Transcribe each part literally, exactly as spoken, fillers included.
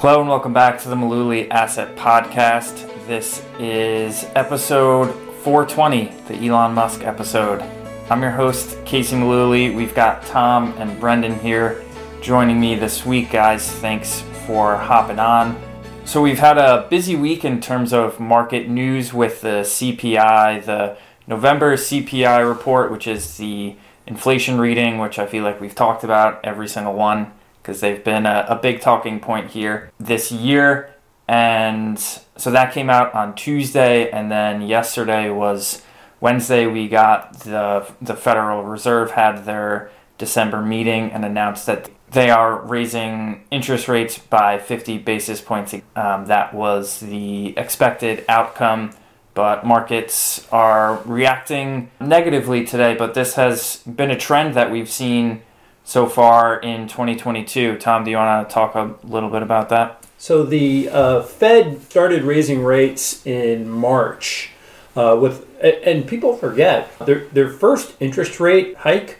Hello and welcome back to the Mullooly Asset Podcast. This is episode four twenty, the Elon Musk episode. I'm your host, Casey Mullooly. We've got Tom and Brendan here joining me this week, guys. Thanks for hopping on. So we've had a busy week in terms of market news with the C P I, the November C P I report, which is the inflation reading, which I feel like we've talked about every single one, because they've been a, a big talking point here this year. And so that came out on Tuesday, and then yesterday was Wednesday. We got the the Federal Reserve had their December meeting and announced that they are raising interest rates by fifty basis points. Um, that was the expected outcome, but markets are reacting negatively today. But this has been a trend that we've seen so far in twenty twenty-two. Tom, do you want to talk a little bit about that? So the uh, Fed started raising rates in March, uh, with and people forget their their first interest rate hike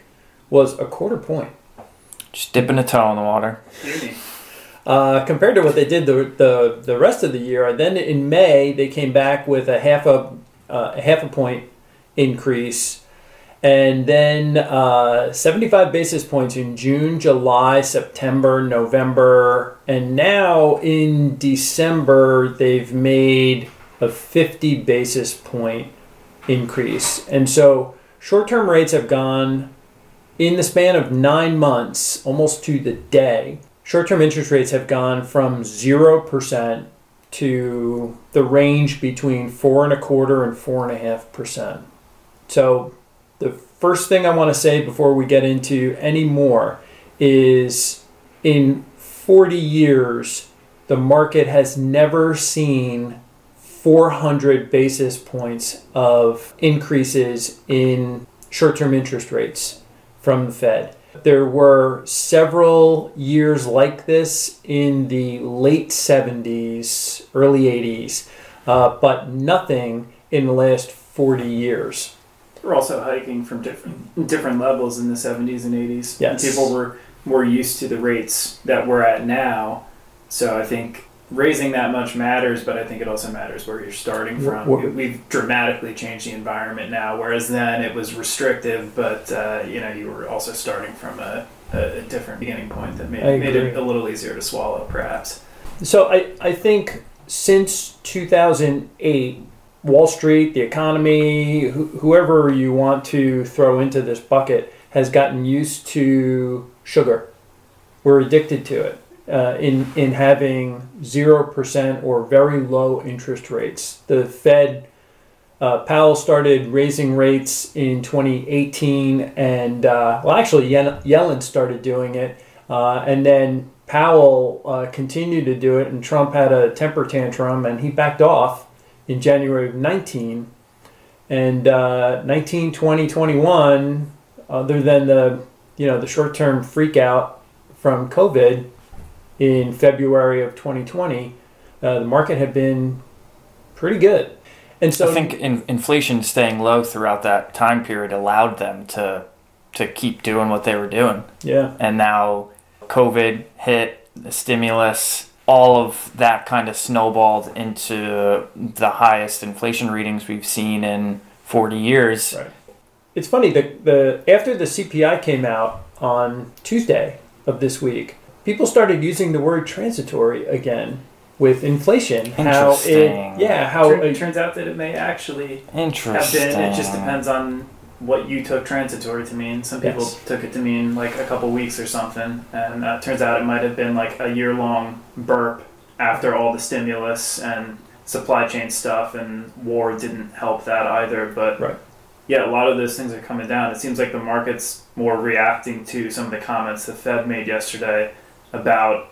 was a quarter point. Just dipping a toe in the water. uh, compared to what they did the, the the rest of the year. Then in May they came back with a half a uh, half a point increase. And then uh, seventy-five basis points in June, July, September, November, and now in December, they've made a fifty basis point increase. And so short-term rates have gone, in the span of nine months, almost to the day, short-term interest rates have gone from zero percent to the range between four and a quarter and four and a half percent. So the first thing I want to say before we get into any more is in forty years, the market has never seen four hundred basis points of increases in short-term interest rates from the Fed. There were several years like this in the late seventies, early eighties, uh, but nothing in the last forty years. We're also hiking from different different levels in the seventies and eighties. Yes. People were more used to the rates that we're at now. So I think raising that much matters, but I think it also matters where you're starting from. We're, We've dramatically changed the environment now, whereas then it was restrictive, but uh, you know, you were also starting from a, a different beginning point that made, made it a little easier to swallow, perhaps. So I, I think since two thousand eight, Wall Street, the economy, wh- whoever you want to throw into this bucket has gotten used to sugar. We're addicted to it uh, in, in having zero percent or very low interest rates. The Fed, uh, Powell started raising rates in twenty eighteen, and uh, well, actually Yen- Yellen started doing it, uh, and then Powell uh, continued to do it, and Trump had a temper tantrum, and he backed off in January of nineteen, and uh, nineteen, twenty, twenty-one, other than the you know the short-term freak out from COVID in February of twenty twenty, uh, the market had been pretty good. And so I think in, inflation staying low throughout that time period allowed them to to keep doing what they were doing. Yeah. And now COVID hit, the stimulus, all of that kind of snowballed into the highest inflation readings we've seen in forty years. Right. It's funny, the, the after the C P I came out on Tuesday of this week, people started using the word transitory again with inflation. Interesting. How it, yeah, how it turns out that it may actually have been. It just depends on what you took transitory to mean. Some people yes. took it to mean like a couple weeks or something, and uh, turns out it might have been like a year-long burp after all the stimulus and supply chain stuff, and war didn't help that either. But right. yeah, a lot of those things are coming down. It seems like the market's more reacting to some of the comments the Fed made yesterday about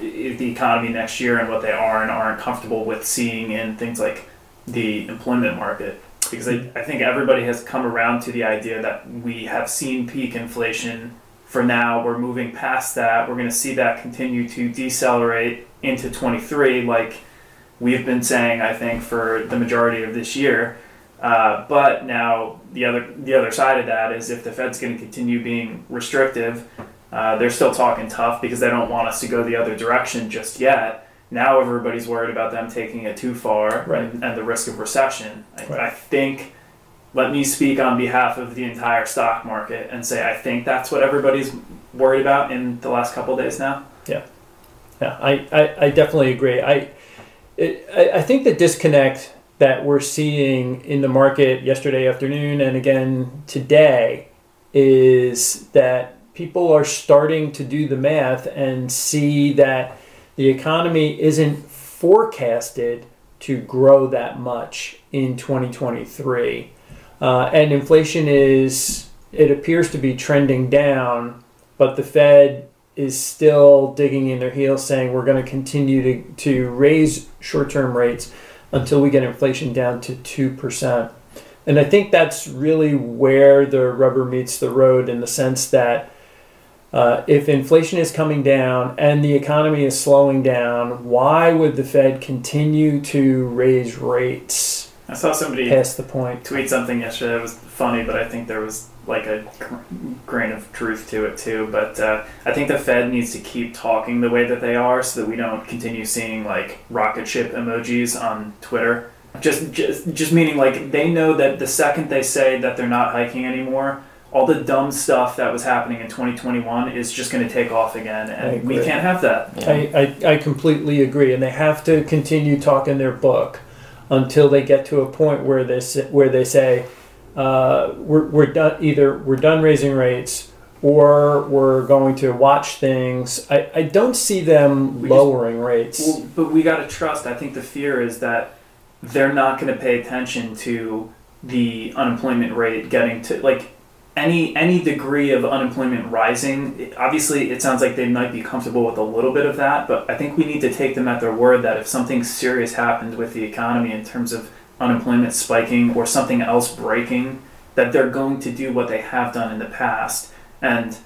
the economy next year and what they are and aren't comfortable with seeing in things like the employment market. Because I, I think everybody has come around to the idea that we have seen peak inflation for now. We're moving past that. We're going to see that continue to decelerate into twenty-three, like we've been saying, I think, for the majority of this year. Uh, but now the other the other side of that is if the Fed's going to continue being restrictive, Uh, they're still talking tough because they don't want us to go the other direction just yet. Now everybody's worried about them taking it too far, right. and, and the risk of recession. I, right. I think, let me speak on behalf of the entire stock market and say I think that's what everybody's worried about in the last couple of days now. Yeah, yeah, I, I, I definitely agree. I, it, I I think the disconnect that we're seeing in the market yesterday afternoon and again today is that people are starting to do the math and see that the economy isn't forecasted to grow that much in twenty twenty-three. Uh, and inflation is, it appears to be trending down, but the Fed is still digging in their heels saying we're going to continue to, to raise short-term rates until we get inflation down to two percent. And I think that's really where the rubber meets the road, in the sense that Uh, if inflation is coming down and the economy is slowing down, why would the Fed continue to raise rates? I saw somebody past the point. tweet something yesterday that was funny, but I think there was like a grain of truth to it too. But uh, I think the Fed needs to keep talking the way that they are so that we don't continue seeing like rocket ship emojis on Twitter. Just, just, just meaning like they know that the second they say that they're not hiking anymore, all the dumb stuff that was happening in twenty twenty-one is just going to take off again, and we can't have that. I, I, I completely agree, and they have to continue talking their book until they get to a point where they where they say uh, we're we're done. Either we're done raising rates, or we're going to watch things. I, I don't see them we lowering just, rates. Well, but we got to trust. I think the fear is that they're not going to pay attention to the unemployment rate getting to like. Any any degree of unemployment rising, obviously it sounds like they might be comfortable with a little bit of that, but I think we need to take them at their word that if something serious happened with the economy in terms of unemployment spiking or something else breaking, that they're going to do what they have done in the past and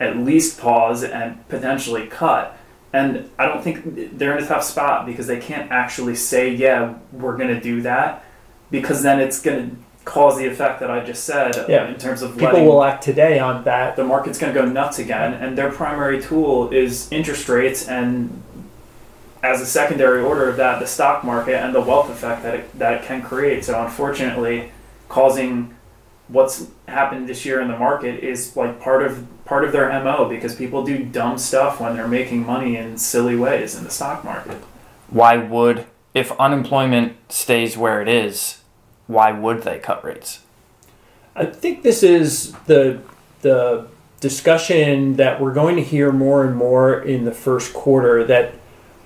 at least pause and potentially cut. And I don't think they're in a tough spot because they can't actually say, yeah, we're going to do that, because then it's going to cause the effect that I just said yeah. in terms of people will act today on that. The market's going to go nuts again, and their primary tool is interest rates, and as a secondary order of that, the stock market and the wealth effect that it, that it can create. So unfortunately, causing what's happened this year in the market is like part of part of their M O, because people do dumb stuff when they're making money in silly ways in the stock market. Why would, if unemployment stays where it is, why would they cut rates? I think this is the the discussion that we're going to hear more and more in the first quarter, that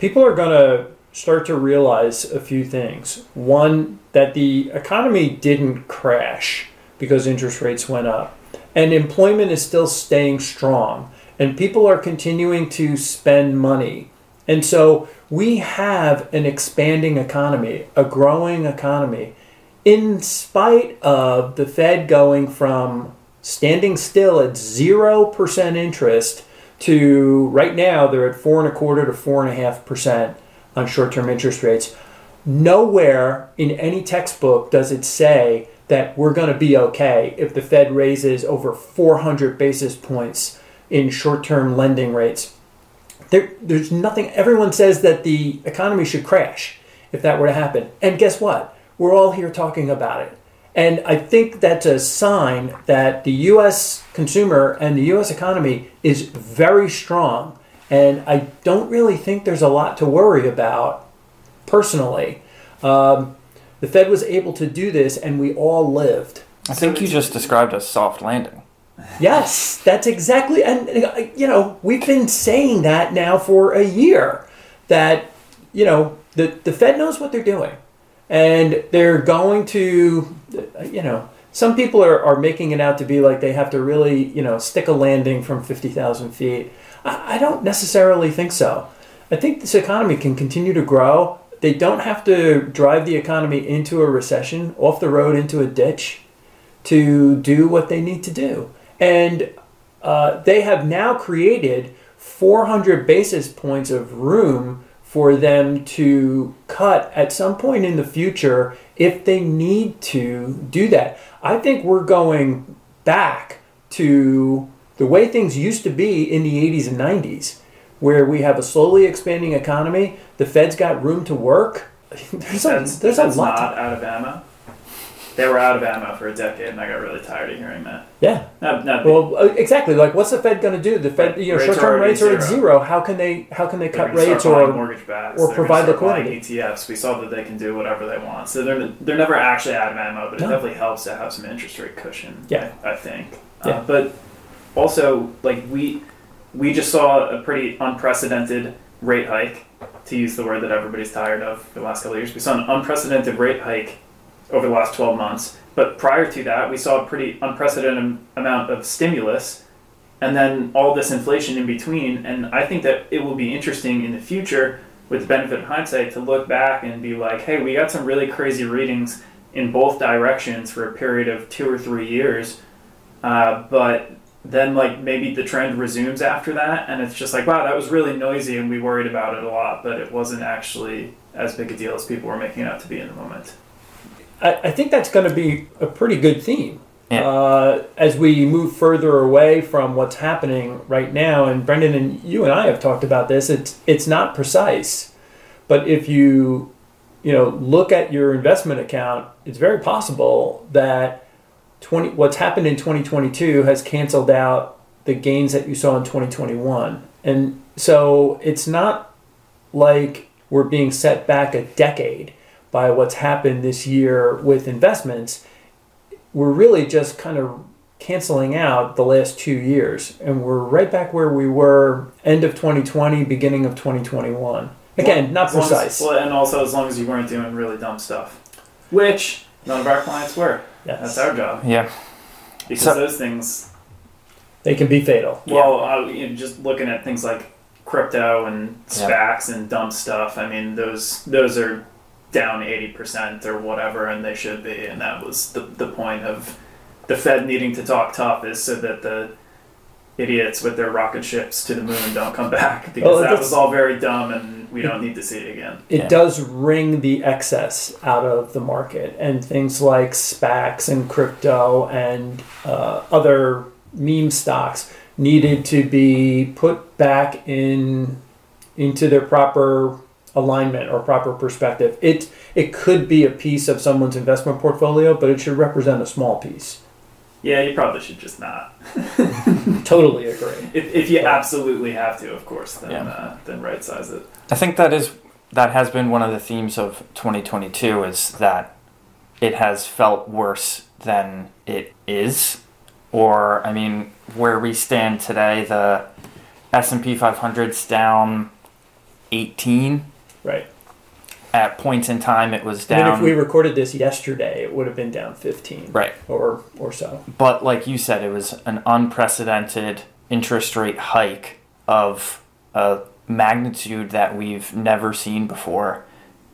people are going to start to realize a few things. One, that the economy didn't crash because interest rates went up, and employment is still staying strong, and people are continuing to spend money. And so we have an expanding economy, a growing economy, in spite of the Fed going from standing still at zero percent interest to right now they're at four and a quarter to four and a half percent on short-term interest rates. Nowhere in any textbook does it say that we're going to be okay if the Fed raises over four hundred basis points in short-term lending rates. There, there's nothing. Everyone says that the economy should crash if that were to happen. And guess what? We're all here talking about it. And I think that's a sign that the U S consumer and the U S economy is very strong. And I don't really think there's a lot to worry about, personally. Um, the Fed was able to do this, and we all lived. I think you just described a soft landing. Yes, that's exactly. And, you know, we've been saying that now for a year, that, you know, the, the Fed knows what they're doing. And they're going to, you know, some people are, are making it out to be like they have to really, you know, stick a landing from fifty thousand feet. I, I don't necessarily think so. I think this economy can continue to grow. They don't have to drive the economy into a recession, off the road into a ditch, to do what they need to do. And uh, they have now created four hundred basis points of room for them to cut at some point in the future if they need to do that. I think we're going back to the way things used to be in the eighties and nineties, where we have a slowly expanding economy, the Fed's got room to work. There's that's, a, there's that's a lot. Not out of ammo. They were out of ammo for a decade, and I got really tired of hearing that. Yeah. Not, not well, exactly. Like, what's the Fed going to do? The Fed, you know, rates short-term rates are at zero. How can they? How can they they're cut rates or mortgage backs or they're provide liquidity? E T Fs. We saw that they can do whatever they want, so they're they're never actually out of ammo, but it no. definitely helps to have some interest rate cushion. Yeah, I, I think. Yeah. Uh, but also, like we we just saw a pretty unprecedented rate hike, to use the word that everybody's tired of for the last couple of years. We saw an unprecedented rate hike over the last twelve months. But prior to that, we saw a pretty unprecedented amount of stimulus and then all this inflation in between. And I think that it will be interesting in the future, with the benefit of hindsight, to look back and be like, hey, we got some really crazy readings in both directions for a period of two or three years. Uh, but then like maybe the trend resumes after that. And it's just like, wow, that was really noisy and we worried about it a lot, but it wasn't actually as big a deal as people were making it out to be in the moment. I think that's going to be a pretty good theme yeah. uh, as we move further away from what's happening right now. And Brendan and you and I have talked about this. It's it's not precise, but if you you know look at your investment account, it's very possible that twenty what's happened in twenty twenty-two has canceled out the gains that you saw in twenty twenty-one. And so it's not like we're being set back a decade by what's happened this year with investments. We're really just kind of canceling out the last two years. And we're right back where we were end of twenty twenty, beginning of twenty twenty-one. Again, well, not precise. As, well, and also as long as you weren't doing really dumb stuff, which none of our clients were. Yes. That's our job. Yeah. Because so, those things, they can be fatal. Well, yeah. I, you know, just looking at things like crypto and SPACs yeah. and dumb stuff, I mean, those those are down eighty percent or whatever, and they should be. And that was the the point of the Fed needing to talk tough, is so that the idiots with their rocket ships to the moon don't come back, because well, that was all very dumb and we don't need to see it again. It yeah. does wring the excess out of the market, and things like SPACs and crypto and uh, other meme stocks needed to be put back in into their proper alignment or proper perspective. It it could be a piece of someone's investment portfolio, but it should represent a small piece. Yeah, you probably should just not. Totally agree. If, if you but, absolutely have to, of course, then yeah. uh, then right size it. I think that is that has been one of the themes of twenty twenty-two, is that it has felt worse than it is, or I mean, where we stand today, the S and P five hundred's down eighteen. Right. At points in time, it was down. And if we recorded this yesterday, it would have been down fifteen. Right. Or or so. But like you said, it was an unprecedented interest rate hike of a magnitude that we've never seen before.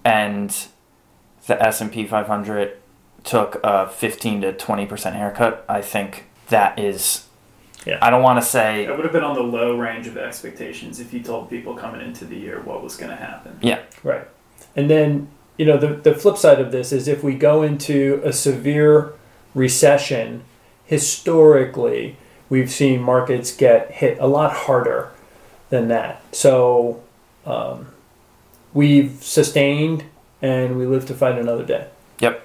And the S and P five hundred took a fifteen to twenty percent haircut. I think that is... Yeah. I don't want to say... It would have been on the low range of expectations if you told people coming into the year what was going to happen. Yeah. Right. And then, you know, the, the flip side of this is if we go into a severe recession, historically, we've seen markets get hit a lot harder than that. So um, we've sustained and we live to fight another day. Yep.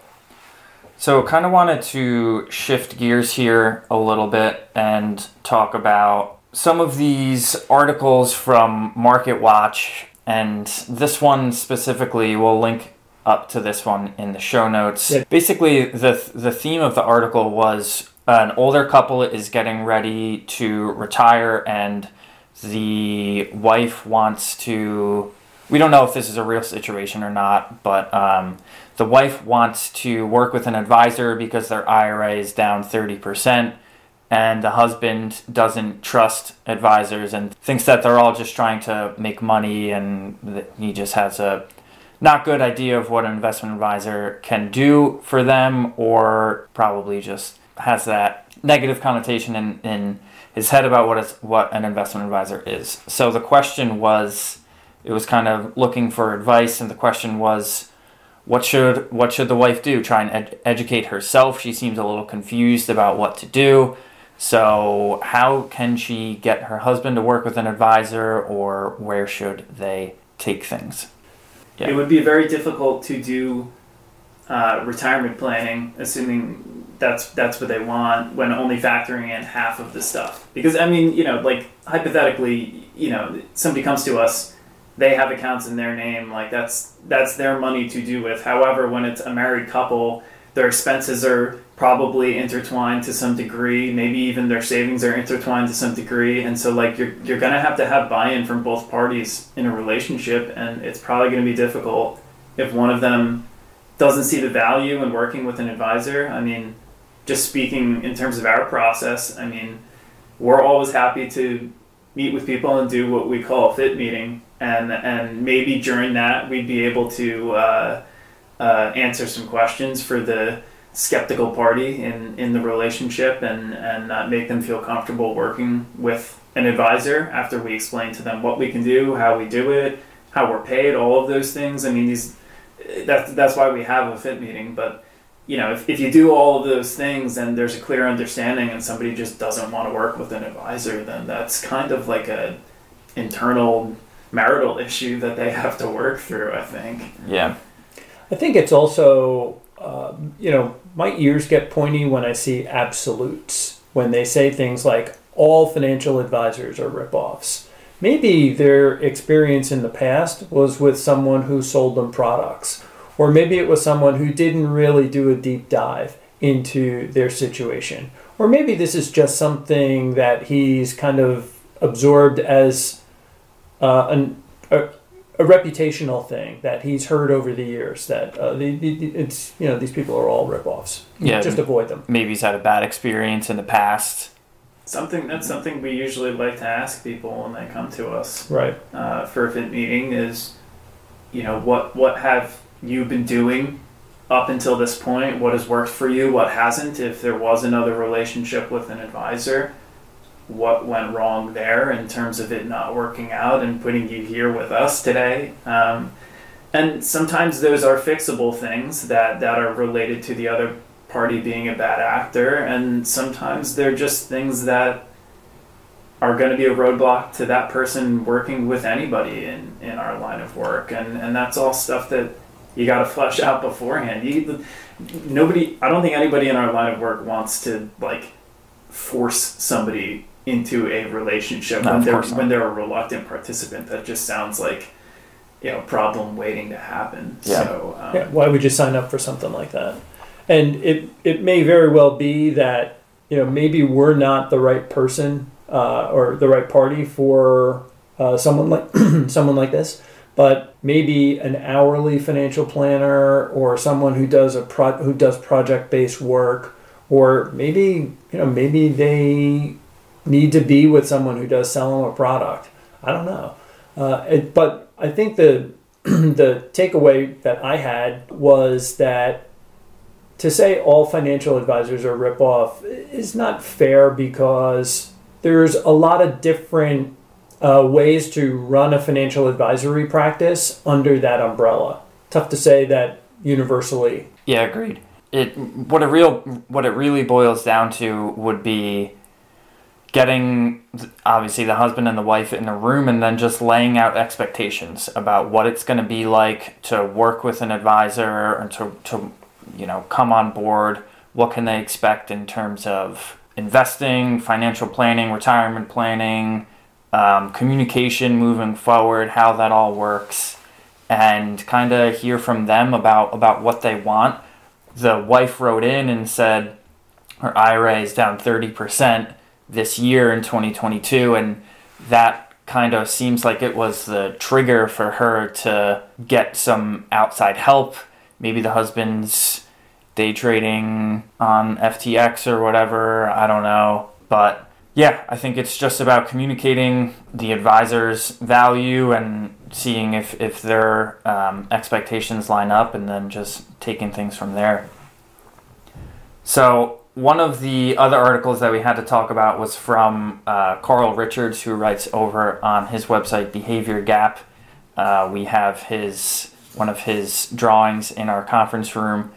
So kind of wanted to shift gears here a little bit and talk about some of these articles from MarketWatch, and this one specifically, we'll link up to this one in the show notes. Yeah. Basically, the the theme of the article was an older couple is getting ready to retire and the wife wants to... We don't know if this is a real situation or not, but um, the wife wants to work with an advisor because their I R A is down thirty percent, and the husband doesn't trust advisors and thinks that they're all just trying to make money, and that he just has a not good idea of what an investment advisor can do for them, or probably just has that negative connotation in, in his head about what is, what an investment advisor is. So the question was... It was kind of looking for advice, and the question was, what should what should the wife do? Try and ed- educate herself. She seems a little confused about what to do. So how can she get her husband to work with an advisor, or where should they take things? Yeah. It would be very difficult to do uh, retirement planning, assuming that's that's what they want, when only factoring in half of the stuff. Because, I mean, you know, like, hypothetically, you know, somebody comes to us, they have accounts in their name, like, that's that's their money to do with. However, when it's a married couple, their expenses are probably intertwined to some degree, maybe even their savings are intertwined to some degree. And so, like, you're you're going to have to have buy-in from both parties in a relationship, and it's probably going to be difficult if one of them doesn't see the value in working with an advisor. I mean, just speaking in terms of our process, I mean, we're always happy to meet with people and do what we call a fit meeting. And, and maybe during that, we'd be able to uh, uh, answer some questions for the skeptical party in, in the relationship, and, and uh, make them feel comfortable working with an advisor after we explain to them what we can do, how we do it, how we're paid, all of those things. I mean, these that's, that's why we have a fit meeting. But, you know, if, if you do all of those things and there's a clear understanding and somebody just doesn't want to work with an advisor, then that's kind of like a internal marital issue that they have to work through, I think. Yeah. I think it's also... Uh, you know, my ears get pointy when I see absolutes, when they say things like all financial advisors are ripoffs. Maybe their experience in the past was with someone who sold them products, or maybe it was someone who didn't really do a deep dive into their situation, or maybe this is just something that he's kind of absorbed as uh, an a, a reputational thing that he's heard over the years, that uh, the, the, it's, you know, these people are all ripoffs. Yeah, just avoid them. Maybe he's had a bad experience in the past. Something that's something we usually like to ask people when they come to us, right? Uh, for a fit meeting is, you know, what what have you been doing up until this point? What has worked for you? What hasn't? If there was another relationship with an advisor, what went wrong there in terms of it not working out and putting you here with us today? Um, and sometimes those are fixable things that, that are related to the other party being a bad actor. And sometimes they're just things that are going to be a roadblock to that person working with anybody in, in our line of work. And, and that's all stuff that you got to flesh out beforehand. You, nobody, I don't think anybody in our line of work wants to, like, force somebody into a relationship no, when they're when they're a reluctant participant. That just sounds like, you know, problem waiting to happen. Yeah. So um, yeah, why would you sign up for something like that? And it it may very well be that, you know, maybe we're not the right person uh, or the right party for uh, someone like someone like this. But maybe an hourly financial planner or someone who does a pro- who does project-based work, or maybe, you know, maybe they need to be with someone who does sell them a product. I don't know. Uh, it, but I think the the takeaway that I had was that to say all financial advisors are ripoff is not fair, because there's a lot of different uh, ways to run a financial advisory practice under that umbrella. Tough to say that universally. Yeah, agreed. It what a real what it really boils down to would be getting, obviously, the husband and the wife in a room and then just laying out expectations about what it's going to be like to work with an advisor and to, to, you know, come on board. What can they expect in terms of investing, financial planning, retirement planning, um, communication moving forward, how that all works, and kind of hear from them about, about what they want. The wife wrote in and said her I R A is down thirty percent this year in twenty twenty-two, and that kind of seems like it was the trigger for her to get some outside help. Maybe the husband's day trading on F T X or whatever, I don't know. But yeah, I think it's just about communicating the advisor's value and seeing if, if their um, expectations line up, and then just taking things from there. So one of the other articles that we had to talk about was from uh, Carl Richards, who writes over on his website, Behavior Gap. Uh, we have his one of his drawings in our conference room.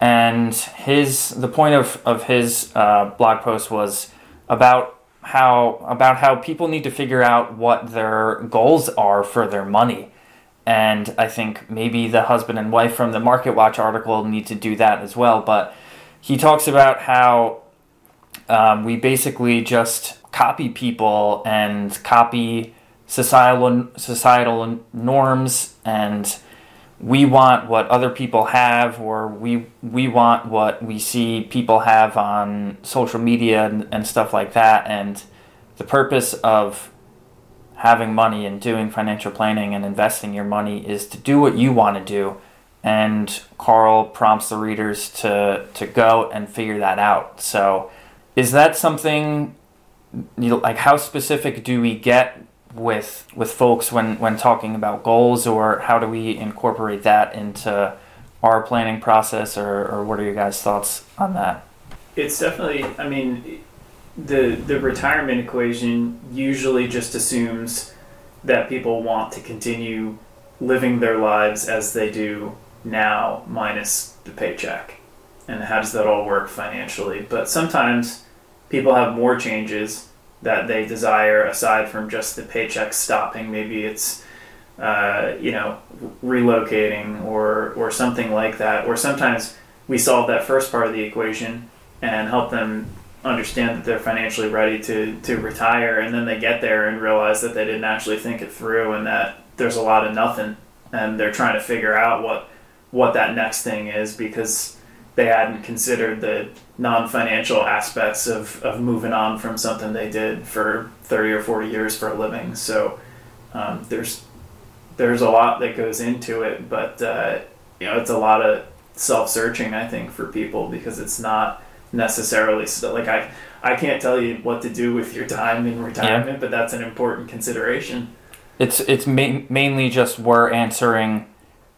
And his the point of, of his uh, blog post was about how about how people need to figure out what their goals are for their money. And I think maybe the husband and wife from the MarketWatch article need to do that as well. But he talks about how um, we basically just copy people and copy societal societal norms, and we want what other people have, or we we want what we see people have on social media and, and stuff like that. And the purpose of having money and doing financial planning and investing your money is to do what you want to do. And Carl prompts the readers to to go and figure that out. So is that something, you know, like how specific do we get with with folks when when talking about goals, or how do we incorporate that into our planning process, or, or what are your guys' thoughts on that? It's definitely, I mean, the the retirement equation usually just assumes that people want to continue living their lives as they do now minus the paycheck, and how does that all work financially. But sometimes people have more changes that they desire aside from just the paycheck stopping. Maybe it's, uh, you know, relocating or, or something like that. Or sometimes we solve that first part of the equation and help them understand that they're financially ready to, to retire. And then they get there and realize that they didn't actually think it through, and that there's a lot of nothing. And they're trying to figure out what, what that next thing is, because they hadn't considered the non-financial aspects of, of moving on from something they did for thirty or forty years for a living. So um, there's there's a lot that goes into it, but uh, you know, it's a lot of self-searching, I think, for people, because it's not necessarily so, like I I can't tell you what to do with your time in retirement, yeah. But that's an important consideration. It's it's ma- mainly just we're answering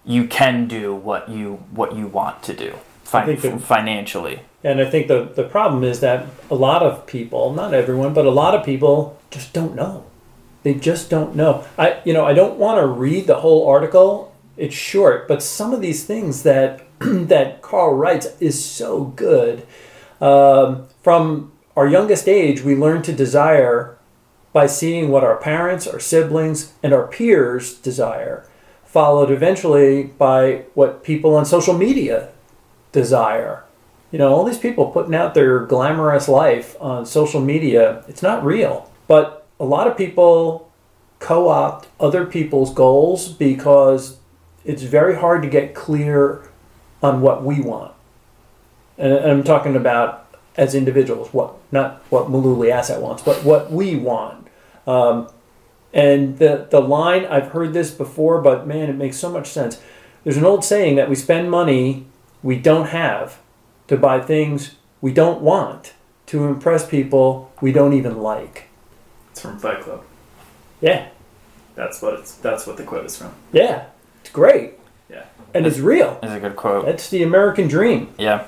you can do what you what you want to do. I think the, financially. And I think the, the problem is that a lot of people, not everyone, but a lot of people just don't know. They just don't know. I you know, I don't want to read the whole article. It's short, but some of these things that that Carl writes is so good. Um, from our youngest age, we learn to desire by seeing what our parents, our siblings, and our peers desire, followed eventually by what people on social media desire. You know, all these people putting out their glamorous life on social media, it's not real. But a lot of people co-opt other people's goals because it's very hard to get clear on what we want. And I'm talking about as individuals, what not what Mullooly Asset wants, but what we want. Um, and the, the line, I've heard this before, but man, it makes so much sense. There's an old saying that we spend money we don't have to buy things we don't want to impress people we don't even like. It's from Fight Club. Yeah. That's what it's, that's what the quote is from. Yeah. It's great. Yeah. And it's, it's real. It's a good quote. That's the American dream. Yeah.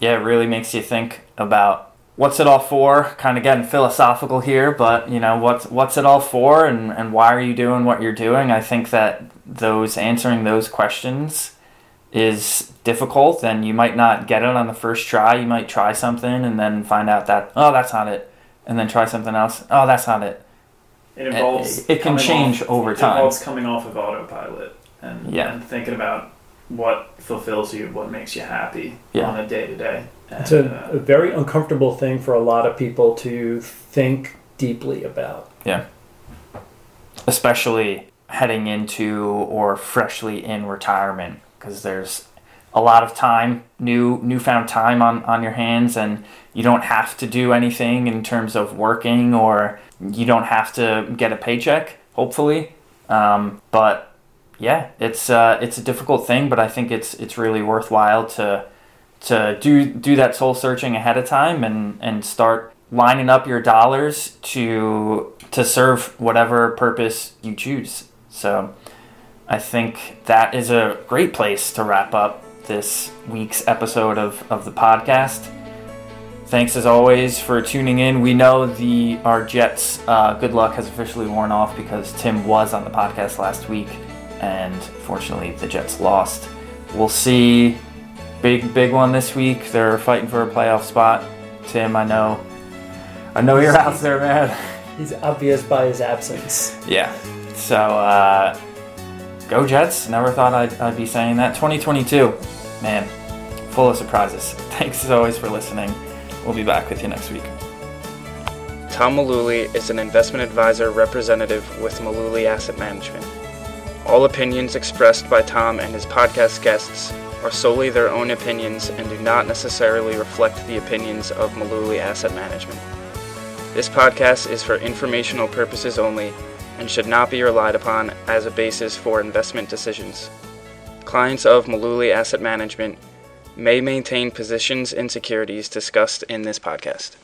Yeah, it really makes you think about what's it all for. Kind of getting philosophical here, but you know, what's what's it all for, and, and why are you doing what you're doing? I think that those answering those questions is difficult, and you might not get it on the first try. You might try something and then find out that, oh, that's not it, and then try something else. Oh, that's not it. It involves it, it can change off, over time. It involves coming off of autopilot and, yeah. and thinking about what fulfills you, what makes you happy yeah. on a day to day. It's a, uh, a very uncomfortable thing for a lot of people to think deeply about. Yeah, especially heading into or freshly in retirement. Because there's a lot of time, new newfound time on, on your hands, and you don't have to do anything in terms of working, or you don't have to get a paycheck, hopefully. Um, but yeah, it's uh, it's a difficult thing, but I think it's it's really worthwhile to to do do that soul searching ahead of time and, and start lining up your dollars to to serve whatever purpose you choose. So I think that is a great place to wrap up this week's episode of, of the podcast. Thanks as always for tuning in. We know the our Jets uh, good luck has officially worn off because Tim was on the podcast last week, and fortunately the Jets lost. We'll see big big one this week. They're fighting for a playoff spot. Tim, I know I know you're out there, man. He's obvious by his absence. Yeah. So, uh, go Jets. Never thought I'd, I'd be saying that. twenty twenty-two, man, full of surprises. Thanks as always for listening. We'll be back with you next week. Tom Mullooly is an investment advisor representative with Mullooly Asset Management. All opinions expressed by Tom and his podcast guests are solely their own opinions and do not necessarily reflect the opinions of Mullooly Asset Management. This podcast is for informational purposes only and should not be relied upon as a basis for investment decisions. Clients of Mullooly Asset Management may maintain positions in securities discussed in this podcast.